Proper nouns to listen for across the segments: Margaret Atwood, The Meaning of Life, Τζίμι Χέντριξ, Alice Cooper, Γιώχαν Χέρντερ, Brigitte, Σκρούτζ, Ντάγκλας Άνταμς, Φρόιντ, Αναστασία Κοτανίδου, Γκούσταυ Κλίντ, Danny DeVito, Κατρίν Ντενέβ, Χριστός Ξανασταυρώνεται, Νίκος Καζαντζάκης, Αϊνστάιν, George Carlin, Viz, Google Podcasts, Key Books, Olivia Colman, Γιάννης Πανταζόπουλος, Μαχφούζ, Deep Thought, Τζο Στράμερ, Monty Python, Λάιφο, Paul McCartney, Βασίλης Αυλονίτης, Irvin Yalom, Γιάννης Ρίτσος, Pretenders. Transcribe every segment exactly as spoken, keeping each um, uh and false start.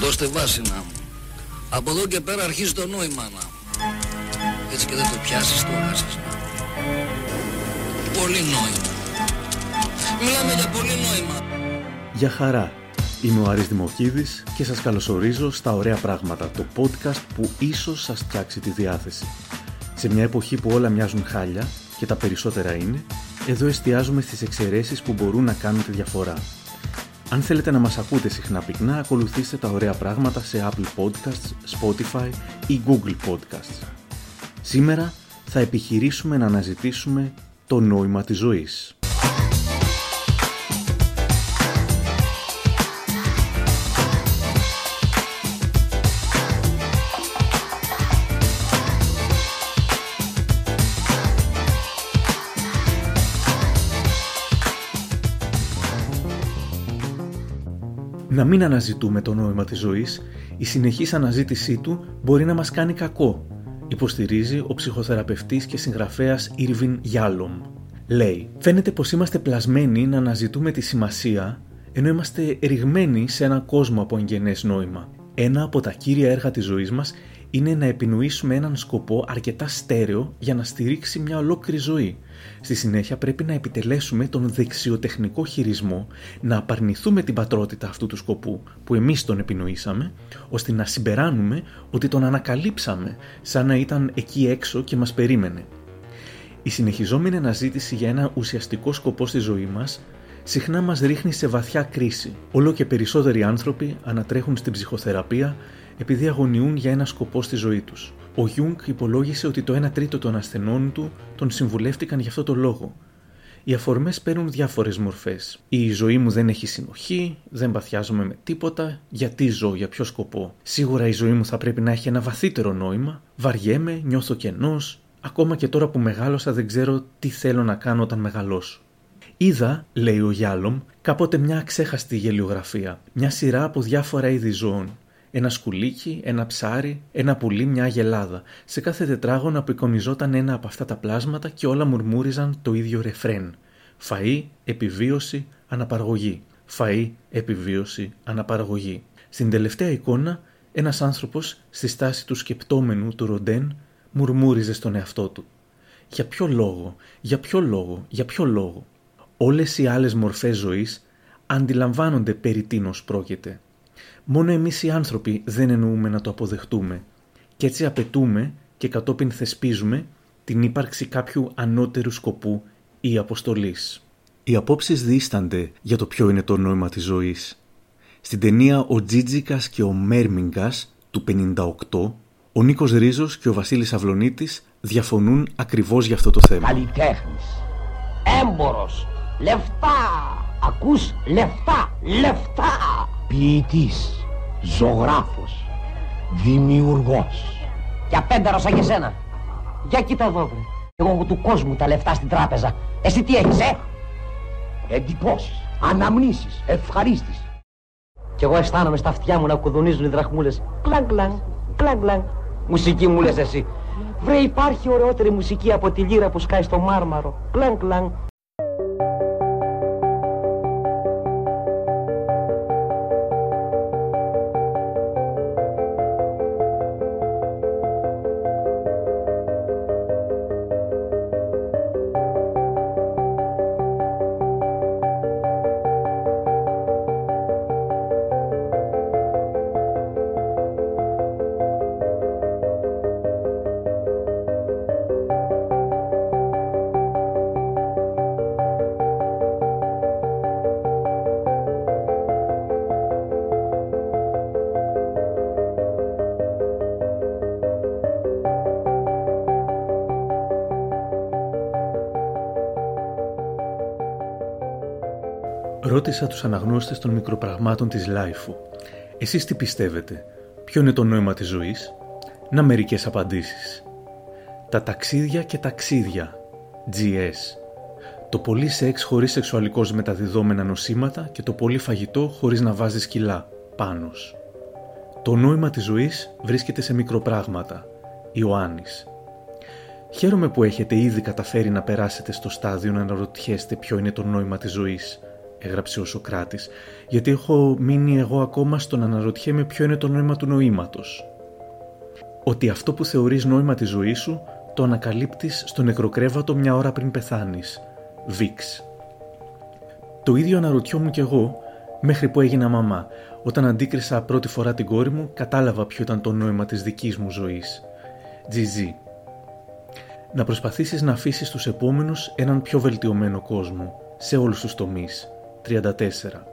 Δώστε βάσινα. Από εδώ και πέρα αρχίζει το νόημα να. Έτσι και δεν το πιάσεις το βάσισμα. Πολύ νόημα. Μιλάμε για πολύ νόημα. Για χαρά. Είμαι ο Άρης Δημοκίδης και σας καλωσορίζω στα Ωραία Πράγματα, το podcast που ίσως σας τσάξει τη διάθεση. Σε μια εποχή που όλα μοιάζουν χάλια, και τα περισσότερα είναι, εδώ εστιάζουμε στις εξαιρέσεις που μπορούν να κάνουν τη διαφορά. Αν θέλετε να μας ακούτε συχνά πυκνά, ακολουθήστε τα Ωραία Πράγματα σε Apple Podcasts, Spotify ή Google Podcasts. Σήμερα θα επιχειρήσουμε να αναζητήσουμε το νόημα της ζωής. Να μην αναζητούμε το νόημα της ζωής, η συνεχής αναζήτησή του μπορεί να μας κάνει κακό, υποστηρίζει ο ψυχοθεραπευτής και συγγραφέας Irvin Yalom. Λέει, φαίνεται πως είμαστε πλασμένοι να αναζητούμε τη σημασία, ενώ είμαστε ρηγμένοι σε έναν κόσμο από εγγενές νόημα. Ένα από τα κύρια έργα της ζωής μας είναι να επινοήσουμε έναν σκοπό αρκετά στέρεο για να στηρίξει μια ολόκληρη ζωή. Στη συνέχεια πρέπει να επιτελέσουμε τον δεξιοτεχνικό χειρισμό, να απαρνηθούμε την πατρότητα αυτού του σκοπού που εμείς τον επινοήσαμε, ώστε να συμπεράνουμε ότι τον ανακαλύψαμε, σαν να ήταν εκεί έξω και μας περίμενε. Η συνεχιζόμενη αναζήτηση για ένα ουσιαστικό σκοπό στη ζωή μας συχνά μας ρίχνει σε βαθιά κρίση. Όλο και περισσότεροι άνθρωποι ανατρέχουν στην ψυχοθεραπεία επειδή αγωνιούν για ένα σκοπό στη ζωή τους. Ο Γιούγκ υπολόγισε ότι το ένα τρίτο των ασθενών του τον συμβουλεύτηκαν γι' αυτό το λόγο. Οι αφορμές παίρνουν διάφορες μορφές. Η ζωή μου δεν έχει συνοχή, δεν παθιάζομαι με τίποτα, γιατί ζω, για ποιο σκοπό. Σίγουρα η ζωή μου θα πρέπει να έχει ένα βαθύτερο νόημα, βαριέμαι, νιώθω κενός, ακόμα και τώρα που μεγάλωσα δεν ξέρω τι θέλω να κάνω όταν μεγαλώσω. Είδα, λέει ο Yalom, κάποτε μια αξέχαστη γελιογραφία, μια σειρά από διάφορα είδη ζώων. Ένα σκουλίκι, ένα ψάρι, ένα πουλί, μια αγελάδα. Σε κάθε τετράγωνο απεικονιζόταν ένα από αυτά τα πλάσματα και όλα μουρμούριζαν το ίδιο ρεφρέν. Φαΐ, επιβίωση, αναπαραγωγή. Φαΐ, επιβίωση, αναπαραγωγή. Στην τελευταία εικόνα, ένας άνθρωπος, στη στάση του σκεπτόμενου του Ροντέν, μουρμούριζε στον εαυτό του. Για ποιο λόγο, για ποιο λόγο, για ποιο λόγο. Όλες οι άλλες μορφές ζωής αντιλαμβάνονται περί τίνος πρόκειται. Μόνο εμείς οι άνθρωποι δεν εννοούμε να το αποδεχτούμε και έτσι απαιτούμε και κατόπιν θεσπίζουμε την ύπαρξη κάποιου ανώτερου σκοπού ή αποστολής. Οι απόψεις δίστανται για το ποιο είναι το νόημα της ζωής. Στην ταινία «Ο Τζίτζικας και ο Μέρμιγκας» του πενήντα οκτώ, ο Νίκος Ρίζος και ο Βασίλης Αυλονίτης διαφωνούν ακριβώς για αυτό το θέμα. Καλλιτέχνης, έμπορος, λεφτά, ακούς, λεφτά, λεφτά. Ποιητής, ζωγράφος, δημιουργός. Για πέντερο σαν και σένα. Για κοίτα εδώ βρε. Εγώ έχω του κόσμου τα λεφτά στην τράπεζα. Εσύ τι έχεις ε? Εντυπώσεις, αναμνήσεις, ευχαρίστηση. Κι εγώ αισθάνομαι στα αυτιά μου να κουδουνίζουν οι δραχμούλες. Κλαν κλαν, κλαν κλαν. Μουσική μου λες εσύ. Βρε υπάρχει ωραιότερη μουσική από τη λύρα που σκάει στο μάρμαρο. Κλαν κλαν. Ρώτησα τους αναγνώστες των μικροπραγμάτων της Λάιφου. Εσείς τι πιστεύετε, ποιο είναι το νόημα της ζωής? Να μερικές απαντήσεις. Τα ταξίδια και ταξίδια. τζι ες. Το πολύ σεξ χωρίς σεξουαλικώς μεταδιδόμενα νοσήματα και το πολύ φαγητό χωρίς να βάζεις κιλά. Πάνος. Το νόημα της ζωής βρίσκεται σε μικροπράγματα. Ιωάννης. Χαίρομαι που έχετε ήδη καταφέρει να περάσετε στο στάδιο να αναρωτιέστε ποιο είναι το νόημα της ζωής. έγραψε ο Σωκράτης, γιατί έχω μείνει εγώ ακόμα στον αναρωτιέμαι ποιο είναι το νόημα του νοήματος. Ότι αυτό που θεωρείς νόημα της ζωής σου το ανακαλύπτεις στο νεκροκρέβατο μια ώρα πριν πεθάνεις. Βίξ. Το ίδιο αναρωτιόμουν κι εγώ μέχρι που έγινα μαμά. Όταν αντίκρισα πρώτη φορά την κόρη μου, κατάλαβα ποιο ήταν το νόημα της δικής μου ζωής. Τζιζί. Να προσπαθήσεις να αφήσεις τους επόμενους έναν πιο βελτιωμένο κόσμο, σε όλους τους τομείς. τριάντα τέσσερα.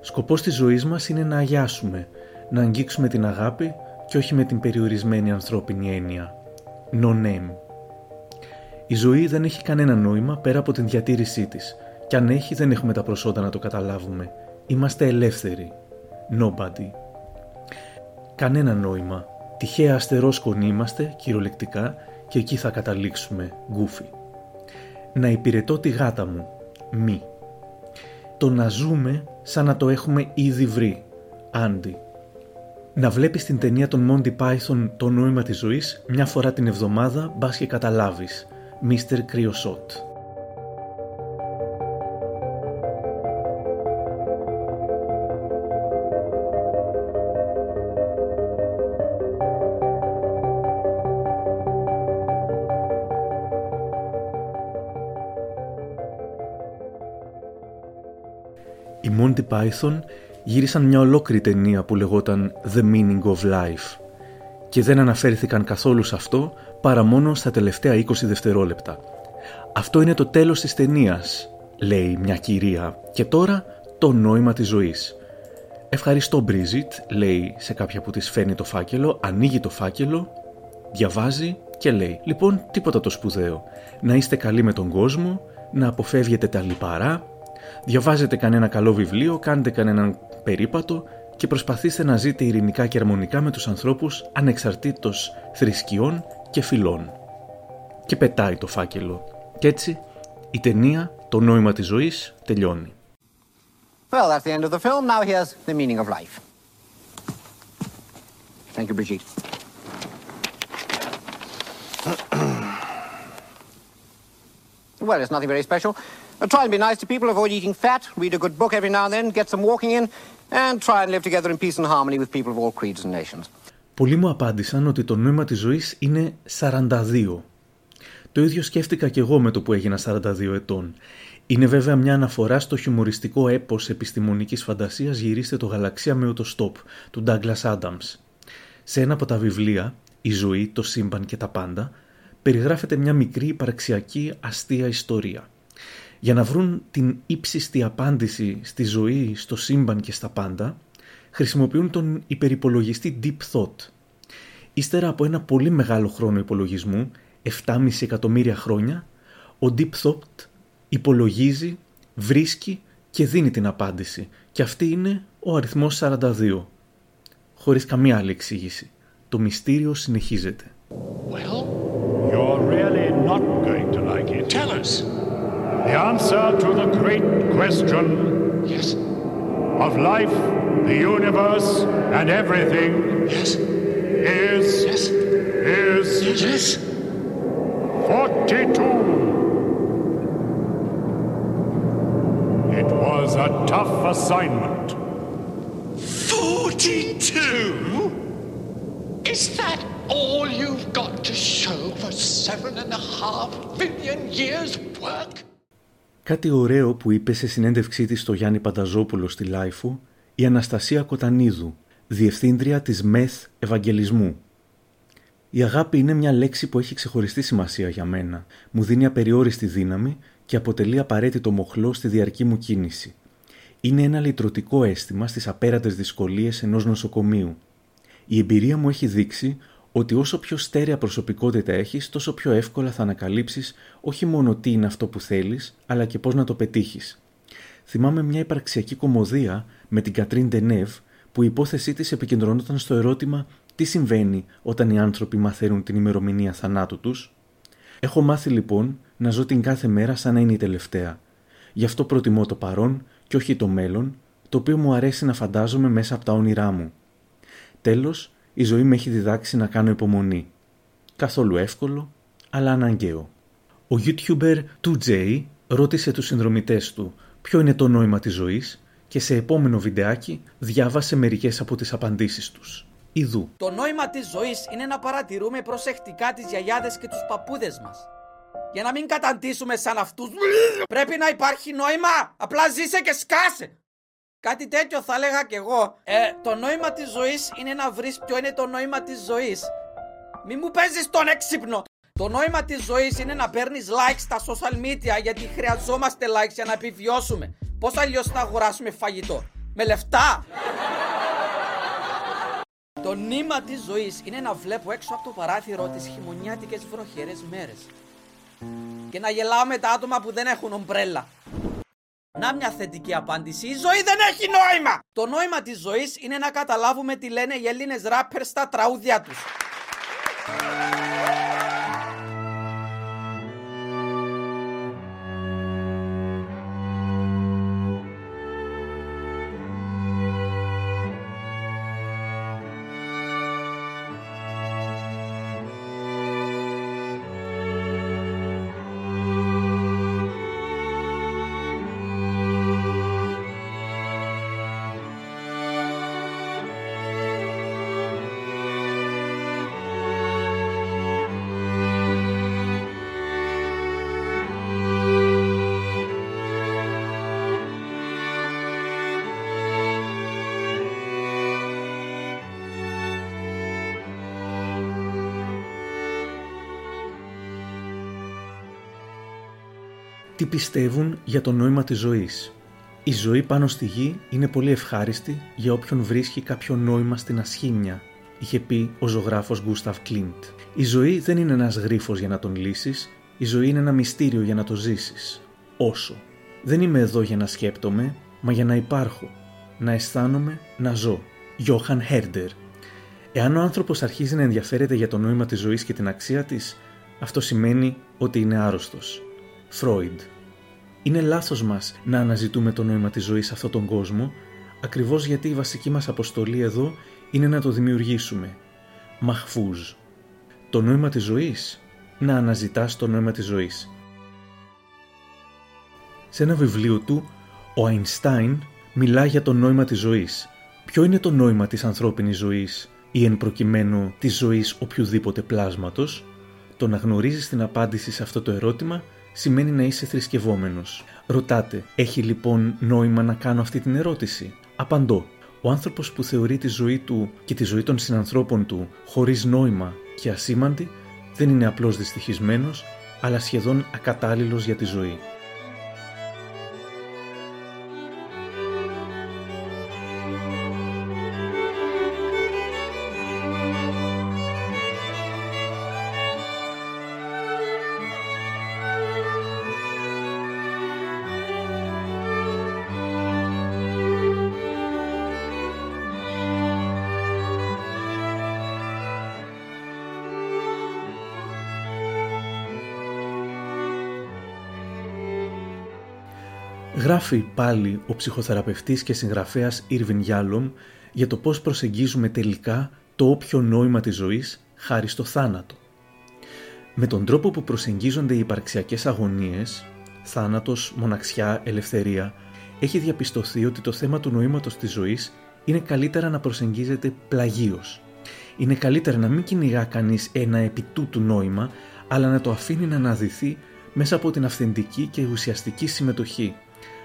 Σκοπός της ζωής μας είναι να αγιάσουμε, να αγγίξουμε την αγάπη και όχι με την περιορισμένη ανθρώπινη έννοια. No name. Η ζωή δεν έχει κανένα νόημα πέρα από την διατήρησή της, κι αν έχει δεν έχουμε τα προσόντα να το καταλάβουμε. Είμαστε ελεύθεροι. Nobody. Κανένα νόημα. Τυχαία αστερό σκονή είμαστε, κυριολεκτικά, και εκεί θα καταλήξουμε, γκούφι. Να υπηρετώ τη γάτα μου, μη. Το να ζούμε σαν να το έχουμε ήδη βρει, άντι. Να βλέπεις την ταινία των Monty Python το νόημα της ζωής μια φορά την εβδομάδα, μπας και καταλάβεις, μίστερ Κρυοσότ. Οι Monty Python γύρισαν μια ολόκληρη ταινία που λεγόταν The Meaning of Life και δεν αναφέρθηκαν καθόλου σε αυτό παρά μόνο στα τελευταία είκοσι δευτερόλεπτα. «Αυτό είναι το τέλος της ταινίας», λέει μια κυρία, «και τώρα το νόημα της ζωής». «Ευχαριστώ, Brigitte», λέει σε κάποια που της φέρνει το φάκελο, ανοίγει το φάκελο, διαβάζει και λέει «Λοιπόν, τίποτα το σπουδαίο, να είστε καλοί με τον κόσμο, να αποφεύγετε τα λιπαρά, διαβάζετε κανένα καλό βιβλίο, κάντε κανέναν περίπατο και προσπαθήστε να ζείτε ειρηνικά και αρμονικά με τους ανθρώπους ανεξαρτήτως θρησκειών και φυλών». Και πετάει το φάκελο. Και έτσι η ταινία «Το νόημα της ζωής» τελειώνει. Well, that's the end of the film. Now here's The Meaning of Life. Thank you, Brigitte. Well, it's nothing very special. Try and be nice to people, avoid eating fat, read a good book every now and then, get some walking in, and try and live together in peace and harmony with people of all creeds and nations. Πολλοί μου απάντησαν ότι το νόημα της ζωής είναι σαράντα δύο. Το ίδιο σκέφτηκα κι εγώ με το που έγινα σαράντα δύο ετών. Είναι βέβαια μια αναφορά στο χιουμοριστικό έπος επιστημονικής φαντασίας «Γυρίστε το γαλαξία με το στόπ» του Ντάγκλας Άνταμς. Σε ένα από τα βιβλία, «Η ζωή, το σύμπαν και τα πάντα», περιγράφεται μια μικρή υπαρξιακή αστεία ιστορία. Για να βρουν την ύψιστη απάντηση στη ζωή, στο σύμπαν και στα πάντα, χρησιμοποιούν τον υπερυπολογιστή Deep Thought. Ύστερα από ένα πολύ μεγάλο χρόνο υπολογισμού, επτά κόμμα πέντε εκατομμύρια χρόνια, ο Deep Thought υπολογίζει, βρίσκει και δίνει την απάντηση. Και αυτή είναι ο αριθμός σαράντα δύο. Χωρίς καμία άλλη εξήγηση. Το μυστήριο συνεχίζεται. Well, you're really not going to like it. Tell us. The answer to the great question, yes, of life, the universe, and everything, yes, is, yes, is, yes, forty-two. It was a tough assignment. Forty-two? Is that all you've got to show for seven and a half billion years' work? Κάτι ωραίο που είπε σε συνέντευξή της στο Γιάννη Πανταζόπουλο στη Λάιφο η Αναστασία Κοτανίδου, διευθύντρια της ΜΕΘ Ευαγγελισμού. «Η αγάπη είναι μια λέξη που έχει ξεχωριστή σημασία για μένα. Μου δίνει απεριόριστη δύναμη και αποτελεί απαραίτητο μοχλό στη διαρκή μου κίνηση. Είναι ένα λυτρωτικό αίσθημα στις απέραντες δυσκολίες ενός νοσοκομείου. Η εμπειρία μου έχει δείξει ότι όσο πιο στέρεα προσωπικότητα έχεις, τόσο πιο εύκολα θα ανακαλύψεις όχι μόνο τι είναι αυτό που θέλεις, αλλά και πώς να το πετύχεις». Θυμάμαι μια υπαρξιακή κομμωδία με την Κατρίν Ντενέβ, που η υπόθεσή της επικεντρωνόταν στο ερώτημα «Τι συμβαίνει όταν οι άνθρωποι μαθαίνουν την ημερομηνία θανάτου τους?». Έχω μάθει λοιπόν να ζω την κάθε μέρα σαν να είναι η τελευταία. Γι' αυτό προτιμώ το παρόν και όχι το μέλλον, το οποίο μου αρέσει να φαντάζομαι μέσα από τα όνειρά μου. Τέλος, η ζωή με έχει διδάξει να κάνω υπομονή. Καθόλου εύκολο, αλλά αναγκαίο. Ο YouTuber του Τζέι ρώτησε τους συνδρομητές του ποιο είναι το νόημα της ζωής και σε επόμενο βιντεάκι διάβασε μερικές από τις απαντήσεις τους. Ιδού. Το νόημα της ζωής είναι να παρατηρούμε προσεκτικά τις γιαγιάδες και τους παππούδες μας. Για να μην καταντήσουμε σαν αυτούς, πρέπει να υπάρχει νόημα. Απλά ζήσε και σκάσε. Κάτι τέτοιο θα έλεγα κι εγώ. Ε, το νόημα της ζωής είναι να βρεις ποιο είναι το νόημα της ζωής. Μη μου παίζεις τον έξυπνο. Το νόημα της ζωής είναι να παίρνεις likes στα social media, γιατί χρειαζόμαστε likes για να επιβιώσουμε. Πώς αλλιώς θα αγοράσουμε φαγητό? Με λεφτά. Το νόημα της ζωής είναι να βλέπω έξω από το παράθυρο τις χειμωνιάτικες βροχερές μέρες και να γελάω με τα άτομα που δεν έχουν ομπρέλα. Να μια θετική απάντηση. Η ζωή δεν έχει νόημα. Το νόημα της ζωής είναι να καταλάβουμε τι λένε οι Έλληνες ράπερ στα τραγούδια τους. Τι πιστεύουν για το νόημα της ζωής? Η ζωή πάνω στη γη είναι πολύ ευχάριστη για όποιον βρίσκει κάποιο νόημα στην ασχήμια, είχε πει ο ζωγράφος Γκούσταυ Κλίντ. Η ζωή δεν είναι ένας γρίφος για να τον λύσεις, η ζωή είναι ένα μυστήριο για να το ζήσεις. Όσο. Δεν είμαι εδώ για να σκέπτομαι, μα για να υπάρχω, να αισθάνομαι, να ζω. Γιώχαν Χέρντερ. Εάν ο άνθρωπος αρχίζει να ενδιαφέρεται για το νόημα της ζωής και την αξία της, αυτό σημαίνει ότι είναι άρρωστος. Φρόιντ. Είναι λάθος μας να αναζητούμε το νόημα της ζωής σε αυτόν τον κόσμο, ακριβώς γιατί η βασική μας αποστολή εδώ είναι να το δημιουργήσουμε. Μαχφούζ. Το νόημα της ζωής? Να αναζητάς το νόημα της ζωής. Σε ένα βιβλίο του, ο Αϊνστάιν μιλά για το νόημα της ζωής. Ποιο είναι το νόημα της ανθρώπινης ζωής ή εν προκειμένου της ζωής οποιοδήποτε πλάσματος? Το να γνωρίζεις την απάντηση σε αυτό το ερώτημα σημαίνει να είσαι θρησκευόμενος. Ρωτάτε, έχει λοιπόν νόημα να κάνω αυτή την ερώτηση? Απαντώ, ο άνθρωπος που θεωρεί τη ζωή του και τη ζωή των συνανθρώπων του χωρίς νόημα και ασήμαντη, δεν είναι απλώς δυστυχισμένος, αλλά σχεδόν ακατάλληλος για τη ζωή. Γράφει πάλι ο ψυχοθεραπευτής και συγγραφέας Irvin Yalom για το πώς προσεγγίζουμε τελικά το όποιο νόημα της ζωής χάρη στο θάνατο. Με τον τρόπο που προσεγγίζονται οι υπαρξιακές αγωνίες, θάνατος, μοναξιά, ελευθερία, έχει διαπιστωθεί ότι το θέμα του νοήματος της ζωής είναι καλύτερα να προσεγγίζεται πλαγίως. Είναι καλύτερα να μην κυνηγά κανείς ένα επιτούτου νόημα, αλλά να το αφήνει να αναδυθεί μέσα από την αυθεντική και ουσιαστική συμμετοχή,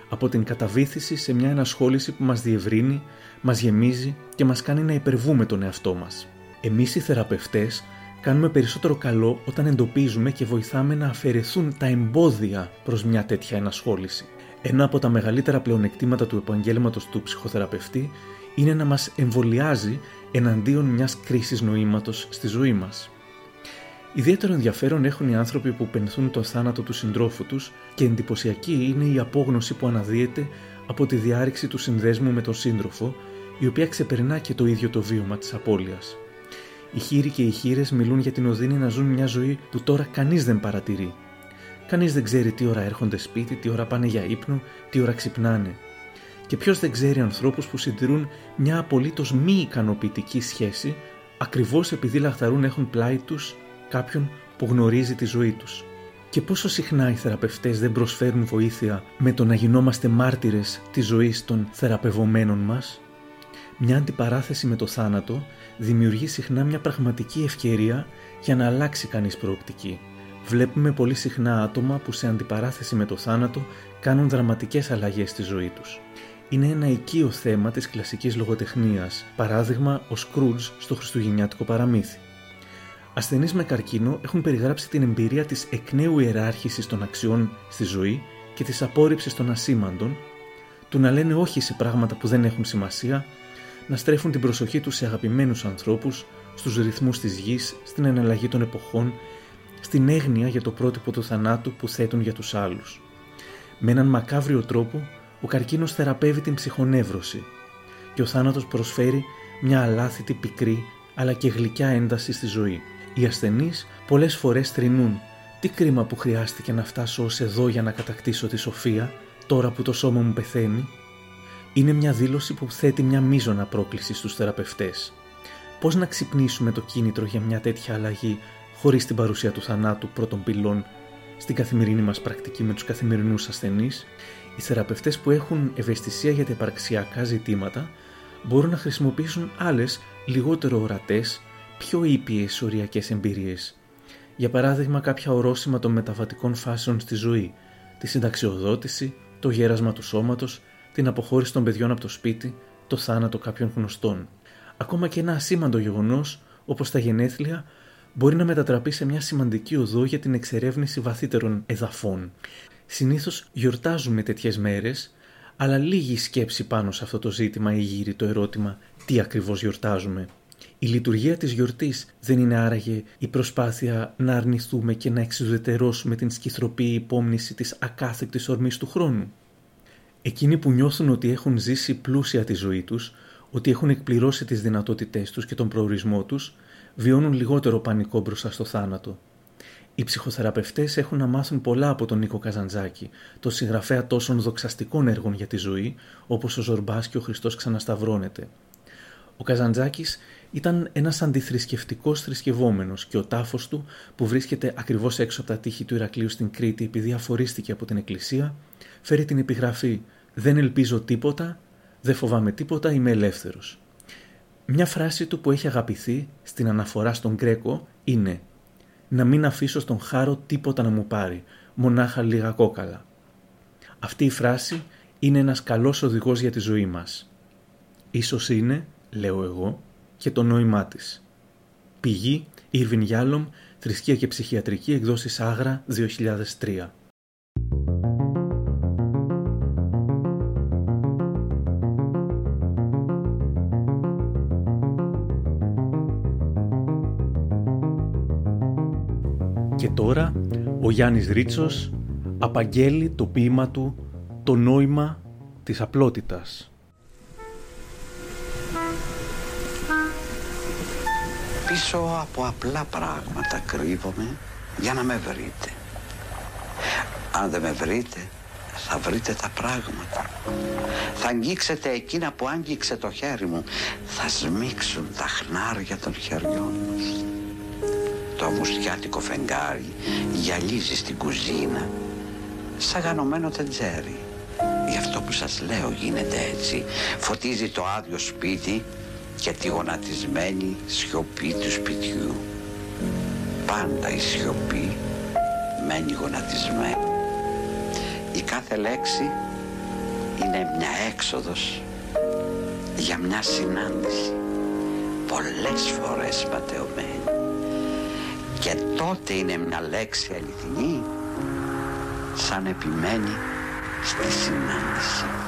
από την καταβήθηση σε μια ενασχόληση που μας διευρύνει, μας γεμίζει και μας κάνει να υπερβούμε τον εαυτό μας. Εμείς οι θεραπευτές κάνουμε περισσότερο καλό όταν εντοπίζουμε και βοηθάμε να αφαιρεθούν τα εμπόδια προς μια τέτοια ενασχόληση. Ένα από τα μεγαλύτερα πλεονεκτήματα του επαγγέλματος του ψυχοθεραπευτή είναι να μας εμβολιάζει εναντίον μιας κρίσης νοήματος στη ζωή μας. Ιδιαίτερο ενδιαφέρον έχουν οι άνθρωποι που πενθούν το θάνατο του συντρόφου τους και εντυπωσιακή είναι η απόγνωση που αναδύεται από τη διάρρηξη του συνδέσμου με τον σύντροφο, η οποία ξεπερνά και το ίδιο το βίωμα της απώλειας. Οι χήροι και οι χήρες μιλούν για την οδύνη να ζουν μια ζωή που τώρα κανείς δεν παρατηρεί. Κανείς δεν ξέρει τι ώρα έρχονται σπίτι, τι ώρα πάνε για ύπνο, τι ώρα ξυπνάνε. Και ποιος δεν ξέρει ανθρώπους που συντηρούν μια απολύτως μη ικανοποιητική σχέση, ακριβώς επειδή λαχταρούν έχουν πλάι τους κάποιον που γνωρίζει τη ζωή τους. Και πόσο συχνά οι θεραπευτές δεν προσφέρουν βοήθεια με το να γινόμαστε μάρτυρες της ζωής των θεραπευομένων μας. Μια αντιπαράθεση με το θάνατο δημιουργεί συχνά μια πραγματική ευκαιρία για να αλλάξει κανείς προοπτική. Βλέπουμε πολύ συχνά άτομα που σε αντιπαράθεση με το θάνατο κάνουν δραματικές αλλαγές στη ζωή τους. Είναι ένα οικείο θέμα της κλασικής λογοτεχνίας, παράδειγμα ο Σκρούτζ στο χριστουγεννιάτικο παραμύθι. Ασθενείς με καρκίνο έχουν περιγράψει την εμπειρία της εκ νέου ιεράρχησης των αξιών στη ζωή και της απόρριψης των ασήμαντων, του να λένε όχι σε πράγματα που δεν έχουν σημασία, να στρέφουν την προσοχή τους σε αγαπημένους ανθρώπους, στους ρυθμούς της γης, στην εναλλαγή των εποχών, στην έγνοια για το πρότυπο του θανάτου που θέτουν για τους άλλους. Με έναν μακάβριο τρόπο, ο καρκίνος θεραπεύει την ψυχονεύρωση και ο θάνατος προσφέρει μια αλάθητη, πικρή αλλά και γλυκιά ένταση στη ζωή. Οι ασθενείς πολλές φορές θρηνούν «Τι κρίμα που χρειάστηκε να φτάσω ως εδώ για να κατακτήσω τη σοφία, τώρα που το σώμα μου πεθαίνει». Είναι μια δήλωση που θέτει μια μείζωνα πρόκληση στους θεραπευτές. Πώς να ξυπνήσουμε το κίνητρο για μια τέτοια αλλαγή χωρίς την παρουσία του θανάτου πρώτων πυλών στην καθημερινή μας πρακτική με τους καθημερινούς ασθενείς? Οι θεραπευτές που έχουν ευαισθησία για τα υπαρξιακά ζητήματα μπορούν να χρησιμοποιήσουν άλλες, λιγότερο ορατές, πιο ήπιες οριακές εμπειρίες. Για παράδειγμα, κάποια ορόσημα των μεταβατικών φάσεων στη ζωή, τη συνταξιοδότηση, το γέρασμα του σώματος, την αποχώρηση των παιδιών από το σπίτι, το θάνατο κάποιων γνωστών. Ακόμα και ένα ασήμαντο γεγονός, όπως τα γενέθλια, μπορεί να μετατραπεί σε μια σημαντική οδό για την εξερεύνηση βαθύτερων εδαφών. Συνήθως γιορτάζουμε τέτοιες μέρες, αλλά λίγη σκέψη πάνω σε αυτό το ζήτημα ή γύρει το ερώτημα τι ακριβώς γιορτάζουμε. Η λειτουργία της γιορτής δεν είναι άραγε η προσπάθεια να αρνηθούμε και να εξουδετερώσουμε την σκυθροπή υπόμνηση της ακάθεκτης ορμής του χρόνου? Εκείνοι που νιώθουν ότι έχουν ζήσει πλούσια τη ζωή τους, ότι έχουν εκπληρώσει τις δυνατότητές τους και τον προορισμό τους, βιώνουν λιγότερο πανικό μπροστά στο θάνατο. Οι ψυχοθεραπευτές έχουν να μάθουν πολλά από τον Νίκο Καζαντζάκη, τον συγγραφέα τόσων δοξαστικών έργων για τη ζωή, όπως ο Ζορμπάς και ο Χριστός Ξανασταυρώνεται. Ο Καζαντζάκης ήταν ένας αντιθρησκευτικός θρησκευόμενος και ο τάφος του, που βρίσκεται ακριβώς έξω από τα τείχη του Ηρακλείου στην Κρήτη επειδή αφορίστηκε από την Εκκλησία, φέρει την επιγραφή «Δεν ελπίζω τίποτα, δεν φοβάμαι τίποτα, είμαι ελεύθερος». Μια φράση του που έχει αγαπηθεί στην αναφορά στον Γκρέκο είναι «Να μην αφήσω στον χάρο τίποτα να μου πάρει, μονάχα λίγα κόκαλα». Αυτή η φράση είναι ένας καλός οδηγός για τη ζωή μας. Ίσως είναι, λέω εγώ, και το νόημά της. Πηγή, Irvin Yalom, Θρησκεία και Ψυχιατρική, εκδόσεις Άγρα, δύο χιλιάδες τρία. Και τώρα, ο Γιάννης Ρίτσος απαγγέλει το ποίημα του «Το νόημα της απλότητας». Πίσω από απλά πράγματα κρύβομαι για να με βρείτε. Αν δεν με βρείτε, θα βρείτε τα πράγματα. Θα αγγίξετε εκείνα που άγγιξε το χέρι μου. Θα σμίξουν τα χνάρια των χεριών μου. Το αυγουστιάτικο φεγγάρι γυαλίζει στην κουζίνα σαγανωμένο τεντζέρι. Γι' αυτό που σας λέω γίνεται έτσι. Φωτίζει το άδειο σπίτι και τη γονατισμένη σιωπή του σπιτιού. Πάντα η σιωπή μένει γονατισμένη. Η κάθε λέξη είναι μια έξοδος για μια συνάντηση, πολλές φορές ματαιωμένη. Και τότε είναι μια λέξη αληθινή, σαν επιμένει στη συνάντηση.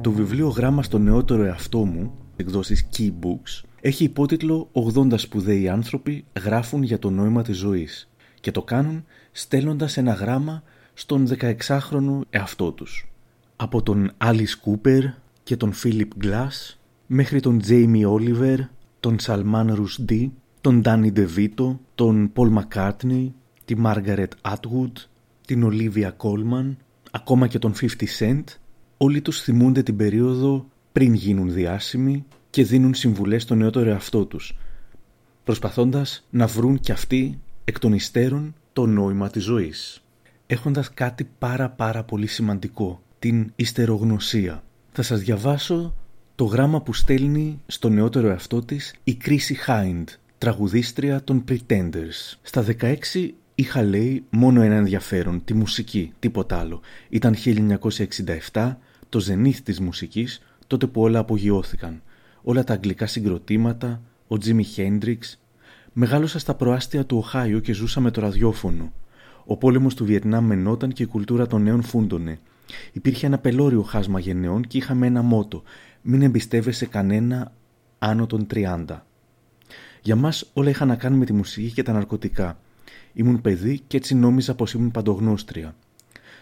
Το βιβλίο «Γράμμα στο νεότερο εαυτό μου», εκδόσεις Key Books, έχει υπότιτλο «ογδόντα σπουδαίοι άνθρωποι γράφουν για το νόημα της ζωής» και το κάνουν στέλνοντας ένα γράμμα στον δεκαεξάχρονο εαυτό τους. Από τον Alice Cooper και τον Philip Glass μέχρι τον Jamie Oliver, τον Salman Rushdie, τον Danny DeVito, τον Paul McCartney, τη Margaret Atwood, την Olivia Colman, ακόμα και τον πενήντα Cent, όλοι τους θυμούνται την περίοδο πριν γίνουν διάσημοι και δίνουν συμβουλές στον νεότερο εαυτό τους, προσπαθώντας να βρουν κι αυτοί εκ των υστέρων το νόημα της ζωής. Έχοντας κάτι πάρα πάρα πολύ σημαντικό, την υστερογνωσία. Θα σας διαβάσω το γράμμα που στέλνει στον νεότερο εαυτό της η Κρίση Χάιντ, τραγουδίστρια των Pretenders. Στα δεκαέξι είχα, λέει, μόνο ένα ενδιαφέρον, τη μουσική, τίποτα άλλο. Ήταν χίλια εννιακόσια εξήντα επτά, το ζενίθ της μουσικής, τότε που όλα απογειώθηκαν. Όλα τα αγγλικά συγκροτήματα, ο Τζίμι Χέντριξ. Μεγάλωσα στα προάστια του Οχάιο και ζούσα με το ραδιόφωνο. Ο πόλεμος του Βιετνάμ μενόταν και η κουλτούρα των νέων φούντωνε. Υπήρχε ένα πελώριο χάσμα γενναιών και είχαμε ένα μότο: μην εμπιστεύεσαι κανένα άνω των τριάντα. Για μας όλα είχαν να κάνουν με τη μουσική και τα ναρκωτικά. Ήμουν παιδί και έτσι νόμιζα πως ήμουν παντογνώστρια.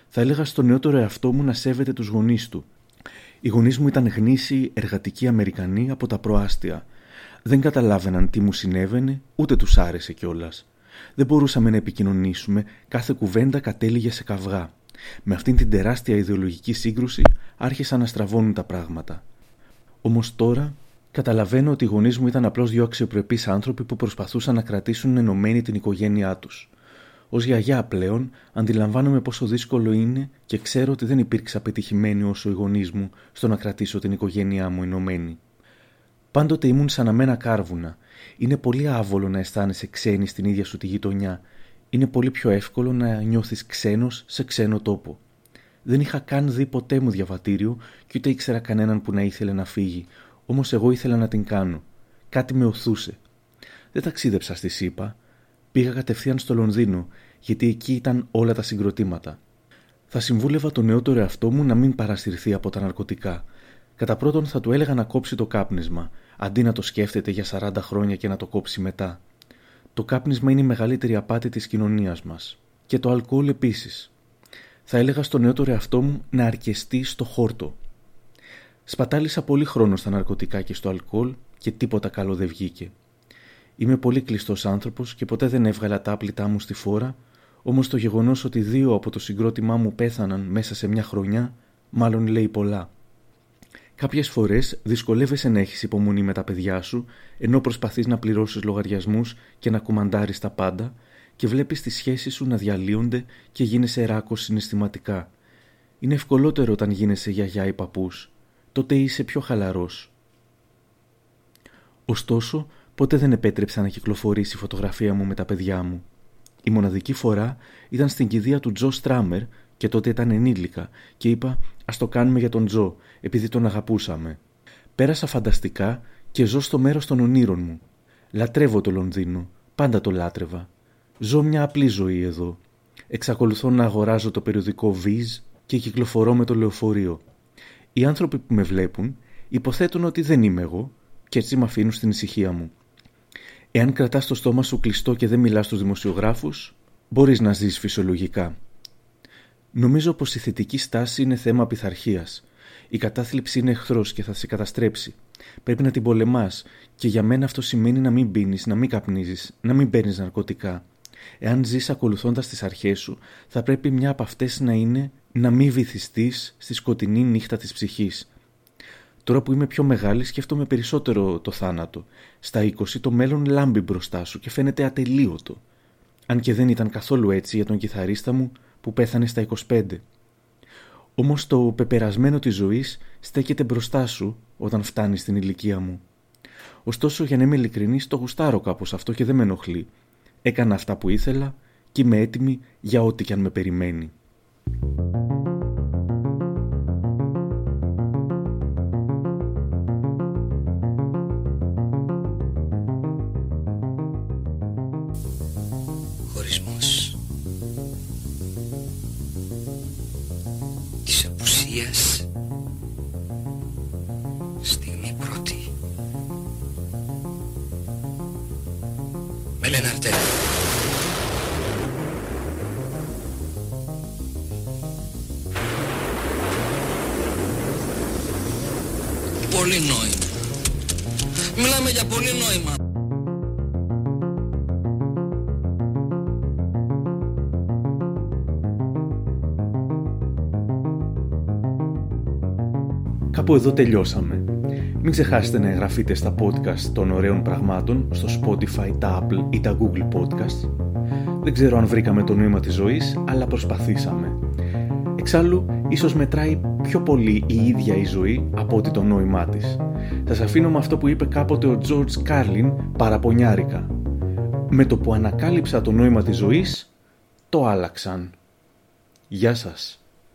Θα έλεγα στον νεότερο εαυτό μου να σέβεται τους γονείς του. Οι γονείς μου ήταν γνήσιοι εργατικοί Αμερικανοί από τα προάστια. Δεν καταλάβαιναν τι μου συνέβαινε, ούτε τους άρεσε κιόλας. Δεν μπορούσαμε να επικοινωνήσουμε, κάθε κουβέντα κατέληγε σε καυγά. Με αυτήν την τεράστια ιδεολογική σύγκρουση άρχισαν να στραβώνουν τα πράγματα. Όμως τώρα καταλαβαίνω ότι οι γονείς μου ήταν απλώς δύο αξιοπρεπείς άνθρωποι που προσπαθούσαν να κρατήσουν ενωμένη την οικογένειά τους. Ως γιαγιά πλέον αντιλαμβάνομαι πόσο δύσκολο είναι και ξέρω ότι δεν υπήρξα πετυχημένη όσο οι γονείς μου στο να κρατήσω την οικογένειά μου ενωμένη. Πάντοτε ήμουν σαν αμένα κάρβουνα. Είναι πολύ άβολο να αισθάνεσαι ξένη στην ίδια σου τη γειτονιά. Είναι πολύ πιο εύκολο να νιώθεις ξένος σε ξένο τόπο. Δεν είχα καν δει ποτέ μου διαβατήριο και ούτε ήξερα κανέναν που να ήθελε να φύγει. Όμως εγώ ήθελα να την κάνω. Κάτι με οθούσε. Δεν ταξίδεψα στη ΣΥΠΑ. Πήγα κατευθείαν στο Λονδίνο, γιατί εκεί ήταν όλα τα συγκροτήματα. Θα συμβούλευα τον νεότερο εαυτό μου να μην παρασυρθεί από τα ναρκωτικά. Κατά πρώτον, θα του έλεγα να κόψει το κάπνισμα, αντί να το σκέφτεται για σαράντα χρόνια και να το κόψει μετά. Το κάπνισμα είναι η μεγαλύτερη απάτη της κοινωνίας μας. Και το αλκοόλ επίσης. Θα έλεγα στον νεότερο εαυτό μου να αρκεστεί στο χόρτο. Σπατάλησα πολύ χρόνο στα ναρκωτικά και στο αλκοόλ και τίποτα καλό δεν βγήκε. Είμαι πολύ κλειστός άνθρωπος και ποτέ δεν έβγαλα τα άπλητά μου στη φόρα, όμως το γεγονός ότι δύο από το συγκρότημά μου πέθαναν μέσα σε μια χρονιά, μάλλον λέει πολλά. Κάποιες φορές δυσκολεύεσαι να έχεις υπομονή με τα παιδιά σου, ενώ προσπαθείς να πληρώσεις λογαριασμούς και να κουμαντάρεις τα πάντα, και βλέπεις τις σχέσεις σου να διαλύονται και γίνεσαι ράκος συναισθηματικά. Είναι ευκολότερο όταν γίνεσαι γιαγιά ή παππούς. Τότε είσαι πιο χαλαρός. Ωστόσο, ποτέ δεν επέτρεψα να κυκλοφορήσει η φωτογραφία μου με τα παιδιά μου. Η μοναδική φορά ήταν στην κηδεία του Τζο Στράμερ και τότε ήταν ενήλικα και είπα «Ας το κάνουμε για τον Τζο, επειδή τον αγαπούσαμε». Πέρασα φανταστικά και ζω στο μέρος των ονείρων μου. Λατρεύω το Λονδίνο, πάντα το λάτρευα. Ζω μια απλή ζωή εδώ. Εξακολουθώ να αγοράζω το περιοδικό Viz και κυκλοφορώ με το λεωφορείο. Οι άνθρωποι που με βλέπουν υποθέτουν ότι δεν είμαι εγώ και έτσι με αφήνουν στην ησυχία μου. Εάν κρατάς το στόμα σου κλειστό και δεν μιλάς στους δημοσιογράφους, μπορείς να ζεις φυσιολογικά. Νομίζω πως η θετική στάση είναι θέμα πειθαρχίας. Η κατάθλιψη είναι εχθρός και θα σε καταστρέψει. Πρέπει να την πολεμάς και για μένα αυτό σημαίνει να μην πίνεις, να μην καπνίζεις, να μην παίρνεις ναρκωτικά. Εάν ζεις ακολουθώντας τις αρχές σου, θα πρέπει μια από αυτές να είναι να μην βυθιστείς στη σκοτεινή νύχτα της ψυχής. Τώρα που είμαι πιο μεγάλη, σκέφτομαι περισσότερο το θάνατο. Στα είκοσι το μέλλον λάμπει μπροστά σου και φαίνεται ατελείωτο. Αν και δεν ήταν καθόλου έτσι για τον κιθαρίστα μου που πέθανε στα είκοσι πέντε. Όμως το πεπερασμένο της ζωής στέκεται μπροστά σου όταν φτάνεις στην ηλικία μου. Ωστόσο, για να είμαι ειλικρινής, το γουστάρω κάπως αυτό και δεν με ενοχλεί. Έκανα αυτά που ήθελα και είμαι έτοιμη για ό,τι κι αν με περιμένει. Χωρισμός της απουσίας, στιγμή πρώτη. Με λένε Αρτέλη. Πολύ νόημα. Μιλάμε για πολύ νόημα. Κάπου εδώ τελειώσαμε. Μην ξεχάσετε να εγγραφείτε στα podcast των Ωραίων Πραγμάτων στο Spotify, τα Apple ή τα Google Podcasts. Δεν ξέρω αν βρήκαμε το νόημα της ζωής, αλλά προσπαθήσαμε. Εξάλλου, ίσως μετράει πιο πολύ η ίδια η ζωή από ότι το νόημά της. Σας αφήνω με αυτό που είπε κάποτε ο George Carlin παραπονιάρικα. Με το που ανακάλυψα το νόημα της ζωής, το άλλαξαν. Γεια σας.